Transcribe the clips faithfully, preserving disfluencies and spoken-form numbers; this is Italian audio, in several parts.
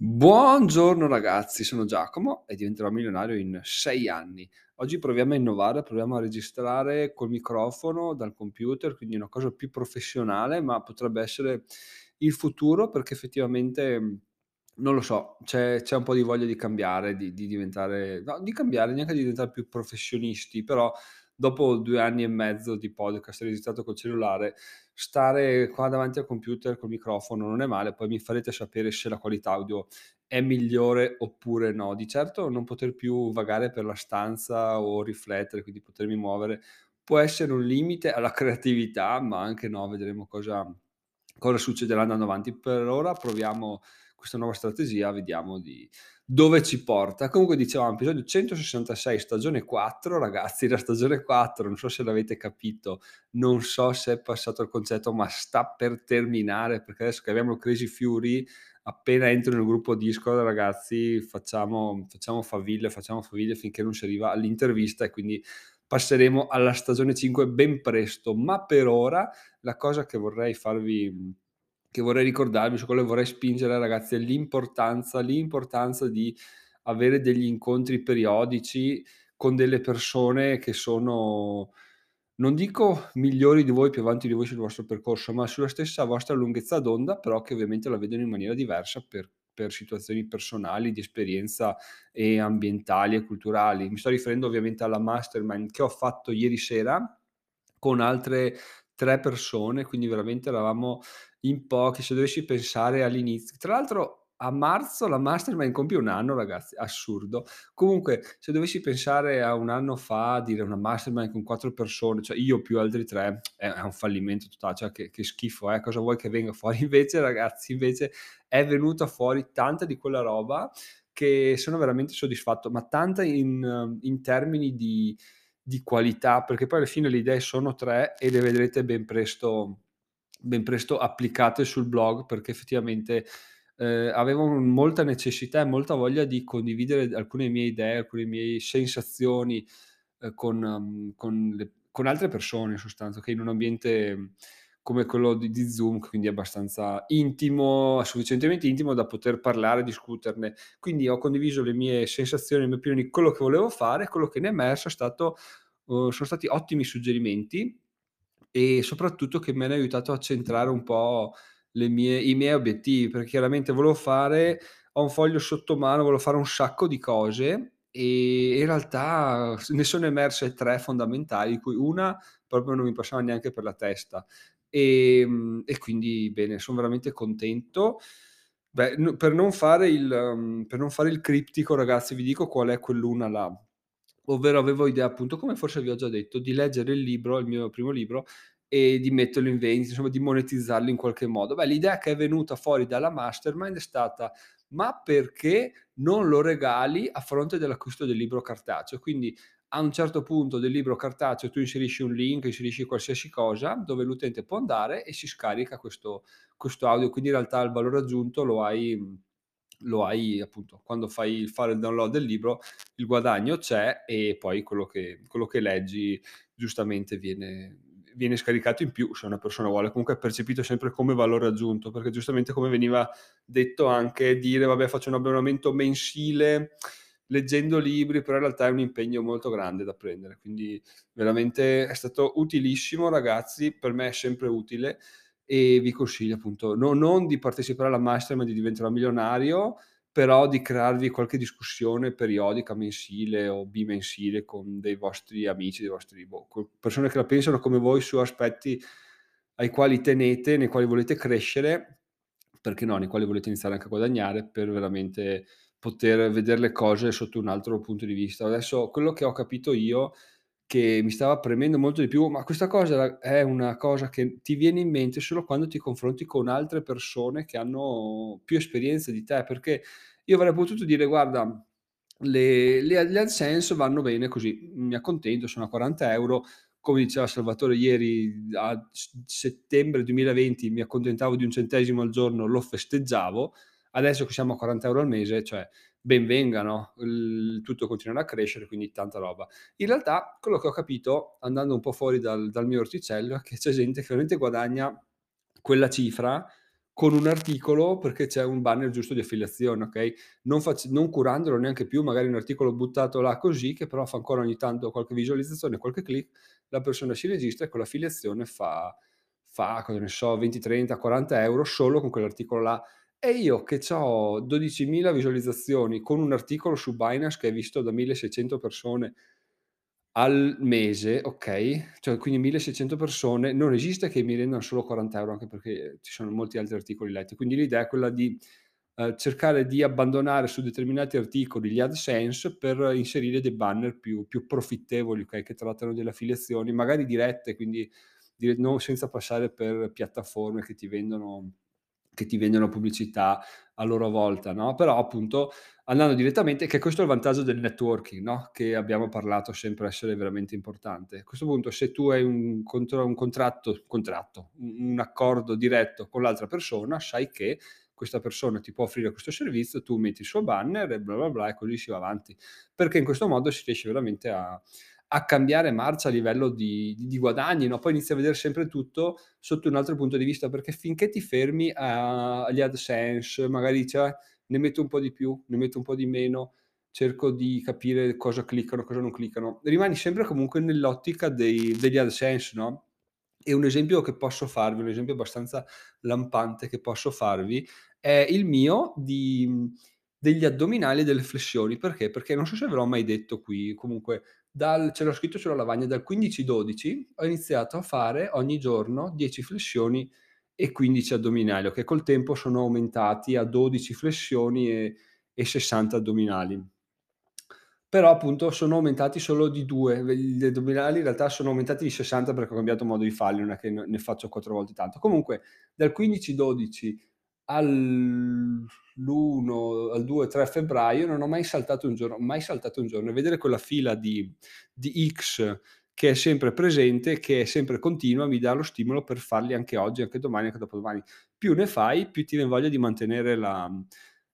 Buongiorno ragazzi, sono Giacomo e diventerò milionario in sei anni. Oggi proviamo a innovare, proviamo a registrare col microfono dal computer, quindi una cosa più professionale, ma potrebbe essere il futuro perché effettivamente, non lo so, c'è, c'è un po' di voglia di cambiare, di, di diventare, no, di cambiare, neanche di diventare più professionisti, però dopo due anni e mezzo di podcast registrato col cellulare, stare qua davanti al computer col microfono non è male. Poi mi farete sapere se la qualità audio è migliore oppure no. Di certo non poter più vagare per la stanza o riflettere, quindi potermi muovere, può essere un limite alla creatività, ma anche no, vedremo cosa, cosa succederà andando avanti. Per ora proviamo questa nuova strategia, vediamo di dove ci porta. Comunque dicevamo, episodio centosessantasei, stagione quattro, ragazzi, la stagione quattro, non so se l'avete capito, non so se è passato il concetto, ma sta per terminare, perché adesso che abbiamo il Crazy Fury, appena entro nel gruppo Discord, ragazzi, facciamo, facciamo faville, facciamo faville finché non si arriva all'intervista e quindi passeremo alla stagione cinque ben presto. Ma per ora la cosa che vorrei farvi... che vorrei ricordarvi, su quello vorrei spingere ragazzi, è l'importanza, l'importanza di avere degli incontri periodici con delle persone che sono, non dico migliori di voi, più avanti di voi sul vostro percorso, ma sulla stessa vostra lunghezza d'onda, però che ovviamente la vedono in maniera diversa per, per situazioni personali, di esperienza e ambientali e culturali. Mi sto riferendo ovviamente alla mastermind che ho fatto ieri sera con altre tre persone, quindi veramente eravamo in pochi. Se dovessi pensare all'inizio, tra l'altro a marzo la mastermind compie un anno, ragazzi, assurdo. Comunque, se dovessi pensare a un anno fa, dire una mastermind con quattro persone, cioè io più altri tre, è un fallimento totale, cioè che, che schifo, eh? Cosa vuoi che venga fuori? Invece ragazzi, invece è venuta fuori tanta di quella roba che sono veramente soddisfatto, ma tanta in, in termini di di qualità, perché poi alla fine le idee sono tre e le vedrete ben presto, ben presto applicate sul blog, perché effettivamente eh, avevo molta necessità e molta voglia di condividere alcune mie idee, alcune mie sensazioni eh, con, um, con, le, con altre persone in sostanza, che in un ambiente come quello di, di Zoom, quindi abbastanza intimo, sufficientemente intimo da poter parlare, discuterne. Quindi ho condiviso le mie sensazioni, le mie opinioni, quello che volevo fare, quello che ne è emerso è stato, uh, sono stati ottimi suggerimenti e soprattutto che mi hanno aiutato a centrare un po' le mie, i miei obiettivi, perché chiaramente volevo fare, ho un foglio sotto mano, volevo fare un sacco di cose e in realtà ne sono emerse tre fondamentali, di cui una proprio non mi passava neanche per la testa. E, e quindi bene, sono veramente contento. Beh, no, per, non fare il, um, per non fare il criptico ragazzi vi dico qual è quell'una là, ovvero avevo idea appunto, come forse vi ho già detto, di leggere il libro, il mio primo libro, e di metterlo in vendita, insomma di monetizzarlo in qualche modo. Beh, l'idea che è venuta fuori dalla mastermind è stata: ma perché non lo regali a fronte dell'acquisto del libro cartaceo? Quindi a un certo punto del libro cartaceo tu inserisci un link, inserisci qualsiasi cosa dove l'utente può andare e si scarica questo, questo audio, quindi in realtà il valore aggiunto lo hai, lo hai appunto quando fai fare il download del libro, il guadagno c'è e poi quello che, quello che leggi giustamente viene, viene scaricato in più se una persona vuole, comunque è percepito sempre come valore aggiunto, perché giustamente come veniva detto anche dire vabbè faccio un abbonamento mensile leggendo libri, però in realtà è un impegno molto grande da prendere, quindi veramente è stato utilissimo ragazzi, per me è sempre utile e vi consiglio appunto no, non di partecipare alla mastermind di diventerò milionario, però di crearvi qualche discussione periodica mensile o bimensile con dei vostri amici, dei vostri boh, persone che la pensano come voi su aspetti ai quali tenete, nei quali volete crescere, perché no, nei quali volete iniziare anche a guadagnare, per veramente poter vedere le cose sotto un altro punto di vista. Adesso quello che ho capito io, che mi stava premendo molto di più, ma questa cosa è una cosa che ti viene in mente solo quando ti confronti con altre persone che hanno più esperienza di te, perché io avrei potuto dire guarda, le, le, le AdSense vanno bene così, mi accontento, sono a quaranta euro, come diceva Salvatore ieri, a settembre duemilaventi mi accontentavo di un centesimo al giorno, lo festeggiavo. Adesso che siamo a quaranta euro al mese, cioè ben vengano, il tutto continuerà a crescere, quindi tanta roba. In realtà quello che ho capito, andando un po' fuori dal, dal mio orticello, è che c'è gente che veramente guadagna quella cifra con un articolo perché c'è un banner giusto di affiliazione, ok? Non, fac- non curandolo neanche più, magari un articolo buttato là così, che però fa ancora ogni tanto qualche visualizzazione, qualche click, la persona si registra e con l'affiliazione fa, fa cosa ne so, venti, trenta, quaranta euro solo con quell'articolo là. E io che ho dodicimila visualizzazioni con un articolo su Binance che è visto da milleseicento persone al mese, ok? Cioè, quindi milleseicento persone, non esiste che mi rendano solo quaranta euro, anche perché ci sono molti altri articoli letti. Quindi l'idea è quella di eh, cercare di abbandonare su determinati articoli gli AdSense per inserire dei banner più, più profittevoli, ok? Che trattano delle affiliazioni, magari dirette, quindi dire, no, senza passare per piattaforme che ti vendono... che ti vendono pubblicità a loro volta, no? Però appunto andando direttamente, che questo è il vantaggio del networking, no? Che abbiamo parlato sempre essere veramente importante. A questo punto se tu hai un, contro, un contratto, contratto, un accordo diretto con l'altra persona, sai che questa persona ti può offrire questo servizio, tu metti il suo banner e bla bla bla e così si va avanti. Perché in questo modo si riesce veramente a... a cambiare marcia a livello di, di, di guadagni, no? Poi inizi a vedere sempre tutto sotto un altro punto di vista, perché finché ti fermi a, agli AdSense, magari cioè, ne metto un po' di più, ne metto un po' di meno, cerco di capire cosa cliccano, cosa non cliccano, rimani sempre comunque nell'ottica dei, degli AdSense, no? E un esempio che posso farvi, un esempio abbastanza lampante che posso farvi, è il mio di, degli addominali e delle flessioni. Perché? Perché non so se ve l'ho mai detto qui, comunque... Dal, ce l'ho scritto sulla lavagna, dal quindici dodici ho iniziato a fare ogni giorno dieci flessioni e quindici addominali, che col tempo sono aumentati a dodici flessioni e, e sessanta addominali. Però appunto sono aumentati solo di due, gli addominali in realtà sono aumentati di sessanta perché ho cambiato modo di farli, non è che ne faccio quattro volte tanto. Comunque dal quindici dodici all'uno, al due tre febbraio non ho mai saltato un giorno, mai saltato un giorno. E vedere quella fila di, di X che è sempre presente, che è sempre continua, mi dà lo stimolo per farli anche oggi, anche domani, anche dopodomani. Più ne fai, più ti viene voglia di mantenere la,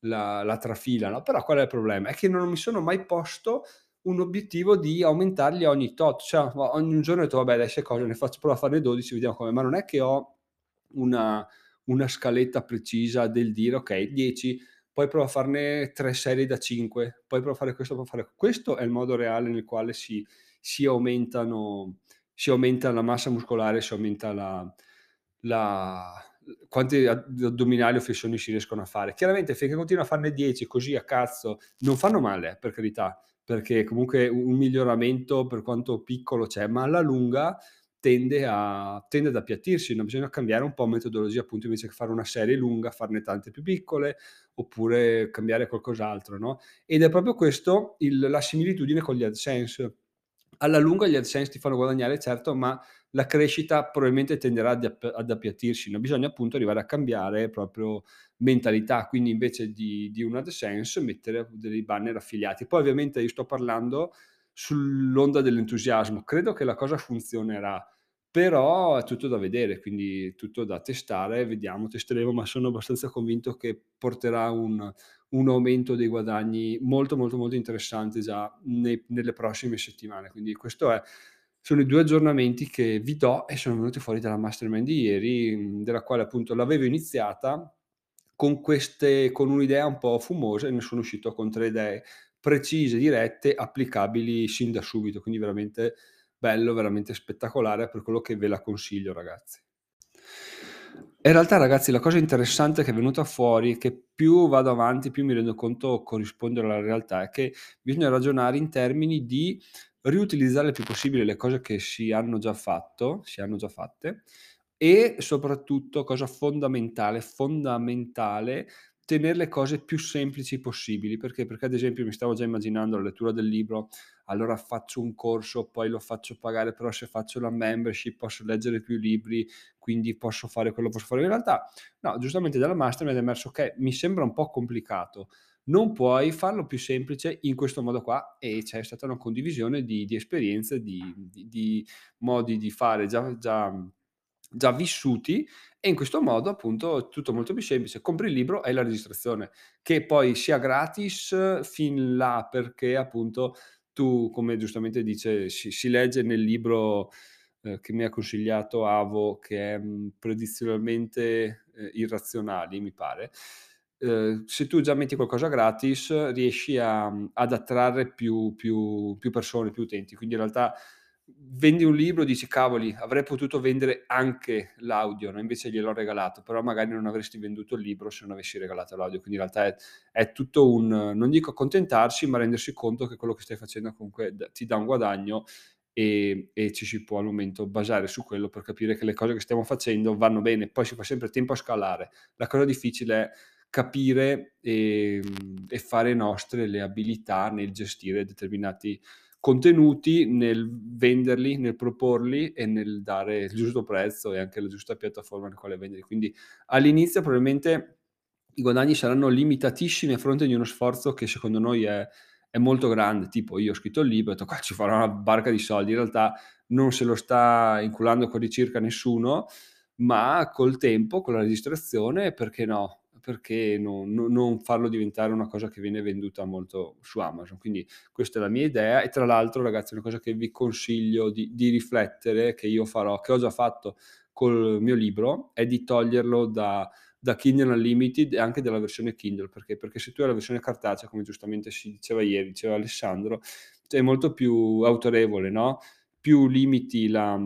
la, la trafila, no? Però qual è il problema? È che non mi sono mai posto un obiettivo di aumentarli ogni tot, cioè ogni giorno ho detto vabbè adesso cosa ne faccio, provo a farne dodici, vediamo come, ma non è che ho una... una scaletta precisa del dire ok dieci, poi provo a farne tre serie da cinque, poi provo a fare questo, provo a fare questo. È il modo reale nel quale si, si aumentano, si aumenta la massa muscolare, si aumenta la, la quanti addominali o flessioni si riescono a fare. Chiaramente finché continuo a farne dieci così a cazzo non fanno male, eh, per carità, perché comunque un miglioramento per quanto piccolo c'è, ma alla lunga Tende, a, tende ad appiattirsi, no? Bisogna cambiare un po' metodologia, appunto, invece che fare una serie lunga, farne tante più piccole, oppure cambiare qualcos'altro, no? Ed è proprio questo il, la similitudine con gli AdSense. Alla lunga gli AdSense ti fanno guadagnare, certo, ma la crescita probabilmente tenderà ad, app- ad appiattirsi, no? Bisogna appunto arrivare a cambiare proprio mentalità, quindi invece di, di un AdSense mettere dei banner affiliati. Poi ovviamente io sto parlando sull'onda dell'entusiasmo, credo che la cosa funzionerà, però è tutto da vedere, quindi tutto da testare, vediamo, testeremo, ma sono abbastanza convinto che porterà un, un aumento dei guadagni molto molto molto interessante già nei, nelle prossime settimane. Quindi questo è, sono i due aggiornamenti che vi do e sono venuti fuori dalla mastermind di ieri, della quale appunto l'avevo iniziata con queste, con un'idea un po' fumosa, e ne sono uscito con tre idee precise, dirette, applicabili sin da subito, quindi veramente bello, veramente spettacolare, per quello che ve la consiglio, ragazzi. In realtà, ragazzi, la cosa interessante che è venuta fuori, che più vado avanti, più mi rendo conto corrispondere alla realtà, è che bisogna ragionare in termini di riutilizzare il più possibile le cose che si hanno già fatto, si hanno già fatte, e soprattutto, cosa fondamentale, fondamentale, tenere le cose più semplici possibili. Perché? Perché ad esempio mi stavo già immaginando la lettura del libro, allora faccio un corso, poi lo faccio pagare, però se faccio la membership posso leggere più libri, quindi posso fare quello, posso fare. In realtà no, giustamente dalla mastermind è emerso che mi sembra un po' complicato, non puoi farlo più semplice in questo modo qua, e c'è stata una condivisione di, di esperienze, di, di, di modi di fare già, già già vissuti, e in questo modo appunto tutto molto più semplice. Compri il libro e la registrazione, che poi sia gratis fin là, perché appunto tu, come giustamente dice, si, si legge nel libro eh, che mi ha consigliato Avo, che è mh, predizionalmente eh, irrazionali, mi pare. Eh, se tu già metti qualcosa gratis, riesci a, ad attrarre più, più, più persone, più utenti. Quindi in realtà vendi un libro e dici, cavoli, avrei potuto vendere anche l'audio, no? Invece gliel'ho regalato, però magari non avresti venduto il libro se non avessi regalato l'audio. Quindi in realtà è, è tutto un, non dico accontentarsi, ma rendersi conto che quello che stai facendo comunque ti dà un guadagno e, e ci si può al momento basare su quello per capire che le cose che stiamo facendo vanno bene. Poi si fa sempre tempo a scalare. La cosa difficile è capire e, e fare nostre le abilità nel gestire determinati contenuti, nel venderli, nel proporli e nel dare il giusto prezzo e anche la giusta piattaforma nella quale venderli. Quindi all'inizio probabilmente i guadagni saranno limitatissimi a fronte di uno sforzo che secondo noi è, è molto grande, tipo io ho scritto il libro e ho detto qua ci farò una barca di soldi, in realtà non se lo sta inculando con ricerca nessuno, ma col tempo, con la registrazione, perché no? Perché no, no, non farlo diventare una cosa che viene venduta molto su Amazon. Quindi questa è la mia idea, e tra l'altro ragazzi una cosa che vi consiglio di, di riflettere, che io farò, che ho già fatto col mio libro, è di toglierlo da, da Kindle Unlimited e anche dalla versione Kindle. Perché? Perché se tu hai la versione cartacea, come giustamente si diceva ieri, diceva Alessandro, cioè è molto più autorevole, no? Più limiti la,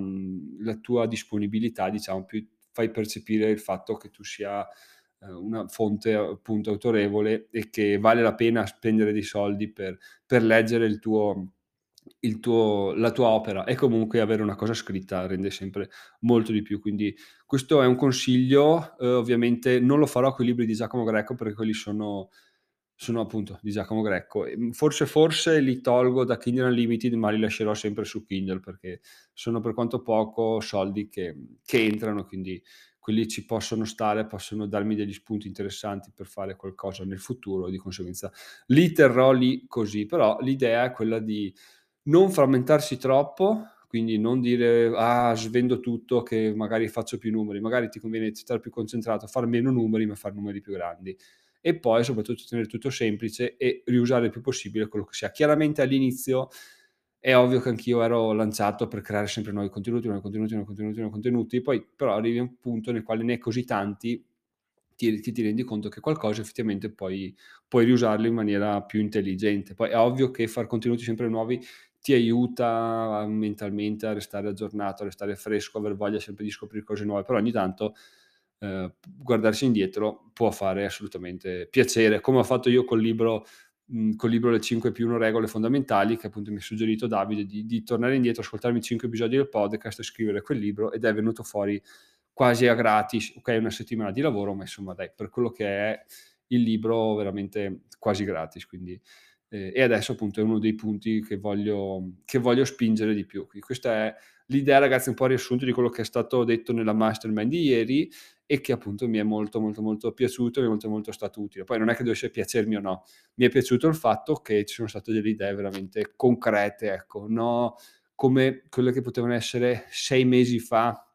la tua disponibilità, diciamo, più fai percepire il fatto che tu sia una fonte appunto autorevole e che vale la pena spendere dei soldi per, per leggere il tuo, il tuo, la tua opera. E comunque avere una cosa scritta rende sempre molto di più. Quindi questo è un consiglio, eh, ovviamente non lo farò con i libri di Giacomo Greco perché quelli sono, sono appunto di Giacomo Greco. Forse forse li tolgo da Kindle Unlimited, ma li lascerò sempre su Kindle perché sono per quanto poco soldi che, che entrano, quindi quelli ci possono stare, possono darmi degli spunti interessanti per fare qualcosa nel futuro, di conseguenza li terrò lì così. Però l'idea è quella di non frammentarsi troppo, quindi non dire ah svendo tutto che magari faccio più numeri, magari ti conviene stare più concentrato, far meno numeri ma fare numeri più grandi, e poi soprattutto tenere tutto semplice e riusare il più possibile quello che si ha. Chiaramente all'inizio è ovvio che anch'io ero lanciato per creare sempre nuovi contenuti, nuovi contenuti, nuovi contenuti, nuovi contenuti, poi però arrivi a un punto nel quale ne hai così tanti che ti, ti rendi conto che qualcosa effettivamente poi puoi riusarlo in maniera più intelligente. Poi è ovvio che far contenuti sempre nuovi ti aiuta mentalmente a restare aggiornato, a restare fresco, a aver voglia sempre di scoprire cose nuove, però ogni tanto eh, guardarsi indietro può fare assolutamente piacere, come ho fatto io col libro col libro Le cinque più uno Regole Fondamentali, che appunto mi ha suggerito Davide di, di tornare indietro, ascoltarmi cinque episodi del podcast e scrivere quel libro, ed è venuto fuori quasi a gratis. Ok, una settimana di lavoro, ma insomma dai, per quello che è il libro veramente quasi gratis. Quindi eh, e adesso appunto è uno dei punti che voglio, che voglio spingere di più. Quindi questa è l'idea, ragazzi, un po' riassunto di quello che è stato detto nella mastermind di ieri e che appunto mi è molto molto molto piaciuto, mi è molto molto stato utile. Poi non è che dovesse piacermi o no, mi è piaciuto il fatto che ci sono state delle idee veramente concrete, ecco, no come quelle che potevano essere sei mesi fa,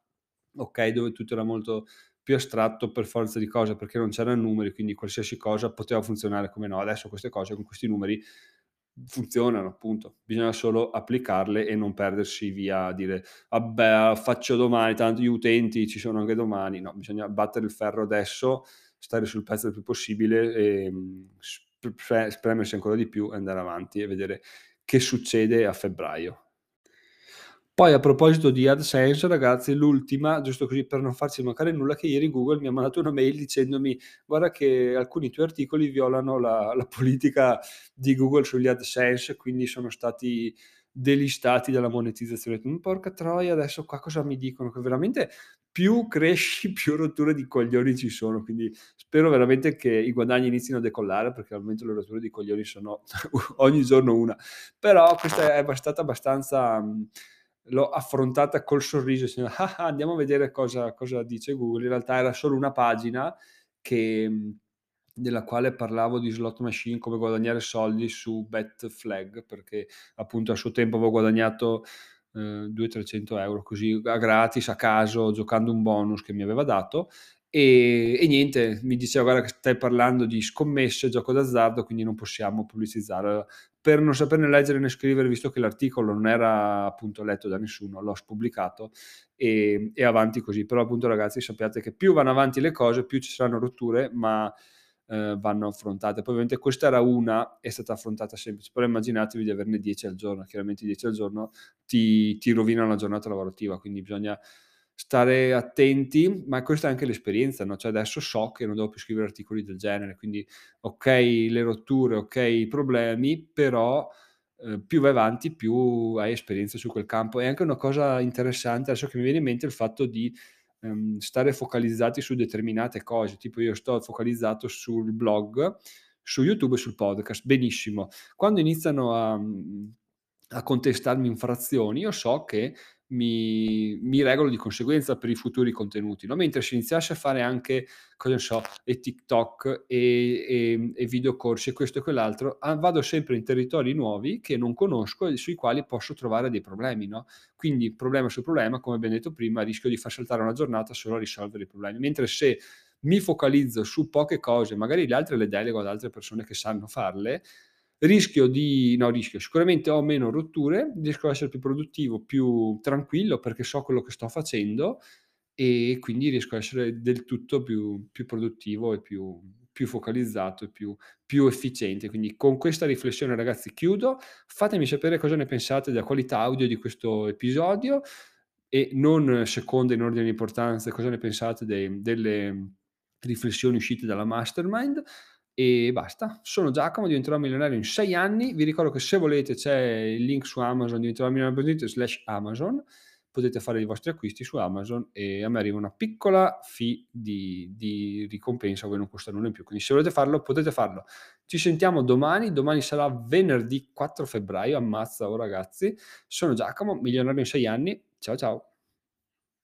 ok, dove tutto era molto più astratto per forza di cosa, perché non c'erano numeri, quindi qualsiasi cosa poteva funzionare come no. Adesso queste cose con questi numeri funzionano, appunto, bisogna solo applicarle e non perdersi via a dire vabbè faccio domani, tanto gli utenti ci sono anche domani. No, bisogna battere il ferro adesso, stare sul pezzo il più possibile e spre- spremersi ancora di più e andare avanti e vedere che succede a febbraio. Poi a proposito di AdSense, ragazzi, l'ultima, giusto così per non farci mancare nulla, che ieri Google mi ha mandato una mail dicendomi guarda che alcuni tuoi articoli violano la, la politica di Google sugli AdSense, quindi sono stati delistati dalla monetizzazione. Porca troia, adesso qua cosa mi dicono? Che veramente più cresci, più rotture di coglioni ci sono, quindi spero veramente che i guadagni inizino a decollare, perché al momento le rotture di coglioni sono ogni giorno una. Però questa è stata abbastanza... l'ho affrontata col sorriso dicendo ah, ah, andiamo a vedere cosa, cosa dice Google. In realtà era solo una pagina che, della quale parlavo di slot machine, come guadagnare soldi su Betflag, perché appunto a suo tempo avevo guadagnato eh, duecento trecento euro così a gratis, a caso, giocando un bonus che mi aveva dato, E, e niente, mi diceva: guarda che stai parlando di scommesse, gioco d'azzardo, quindi non possiamo pubblicizzare. Per non saperne leggere né scrivere, visto che l'articolo non era appunto letto da nessuno, l'ho spubblicato e, e avanti così. Però appunto ragazzi, sappiate che più vanno avanti le cose, più ci saranno rotture, ma eh, vanno affrontate. Poi ovviamente questa era una, è stata affrontata semplice, però immaginatevi di averne dieci al giorno. Chiaramente dieci al giorno ti, ti rovinano la giornata lavorativa, quindi bisogna stare attenti, ma questa è anche l'esperienza, no? Cioè adesso so che non devo più scrivere articoli del genere, quindi ok le rotture, ok i problemi, però eh, più vai avanti più hai esperienza su quel campo. È anche una cosa interessante adesso che mi viene in mente il fatto di ehm, stare focalizzati su determinate cose, tipo io sto focalizzato sul blog, su YouTube e sul podcast, benissimo. Quando iniziano a, a contestarmi infrazioni, io so che Mi, mi regolo di conseguenza per i futuri contenuti, no? Mentre si iniziasse a fare anche, cosa ne so, e TikTok e, e, e videocorsi e questo e quell'altro, ah, vado sempre in territori nuovi che non conosco e sui quali posso trovare dei problemi, no? Quindi problema su problema, come ben detto prima, rischio di far saltare una giornata solo a risolvere i problemi, mentre se mi focalizzo su poche cose, magari le altre le delego ad altre persone che sanno farle, rischio di no rischio sicuramente ho meno rotture, riesco a essere più produttivo, più tranquillo perché so quello che sto facendo e quindi riesco a essere del tutto più, più produttivo e più, più focalizzato e più, più efficiente. Quindi con questa riflessione ragazzi chiudo, fatemi sapere cosa ne pensate della qualità audio di questo episodio e non secondo in ordine di importanza cosa ne pensate dei, delle riflessioni uscite dalla mastermind. E basta, sono Giacomo, diventerò milionario in sei anni, vi ricordo che se volete c'è il link su Amazon, diventerò milionario slash Amazon, potete fare i vostri acquisti su Amazon e a me arriva una piccola fee di, di ricompensa che non costa nulla in più, quindi se volete farlo potete farlo. Ci sentiamo domani, domani sarà venerdì quattro febbraio, ammazza oh ragazzi, sono Giacomo, milionario in sei anni, ciao ciao.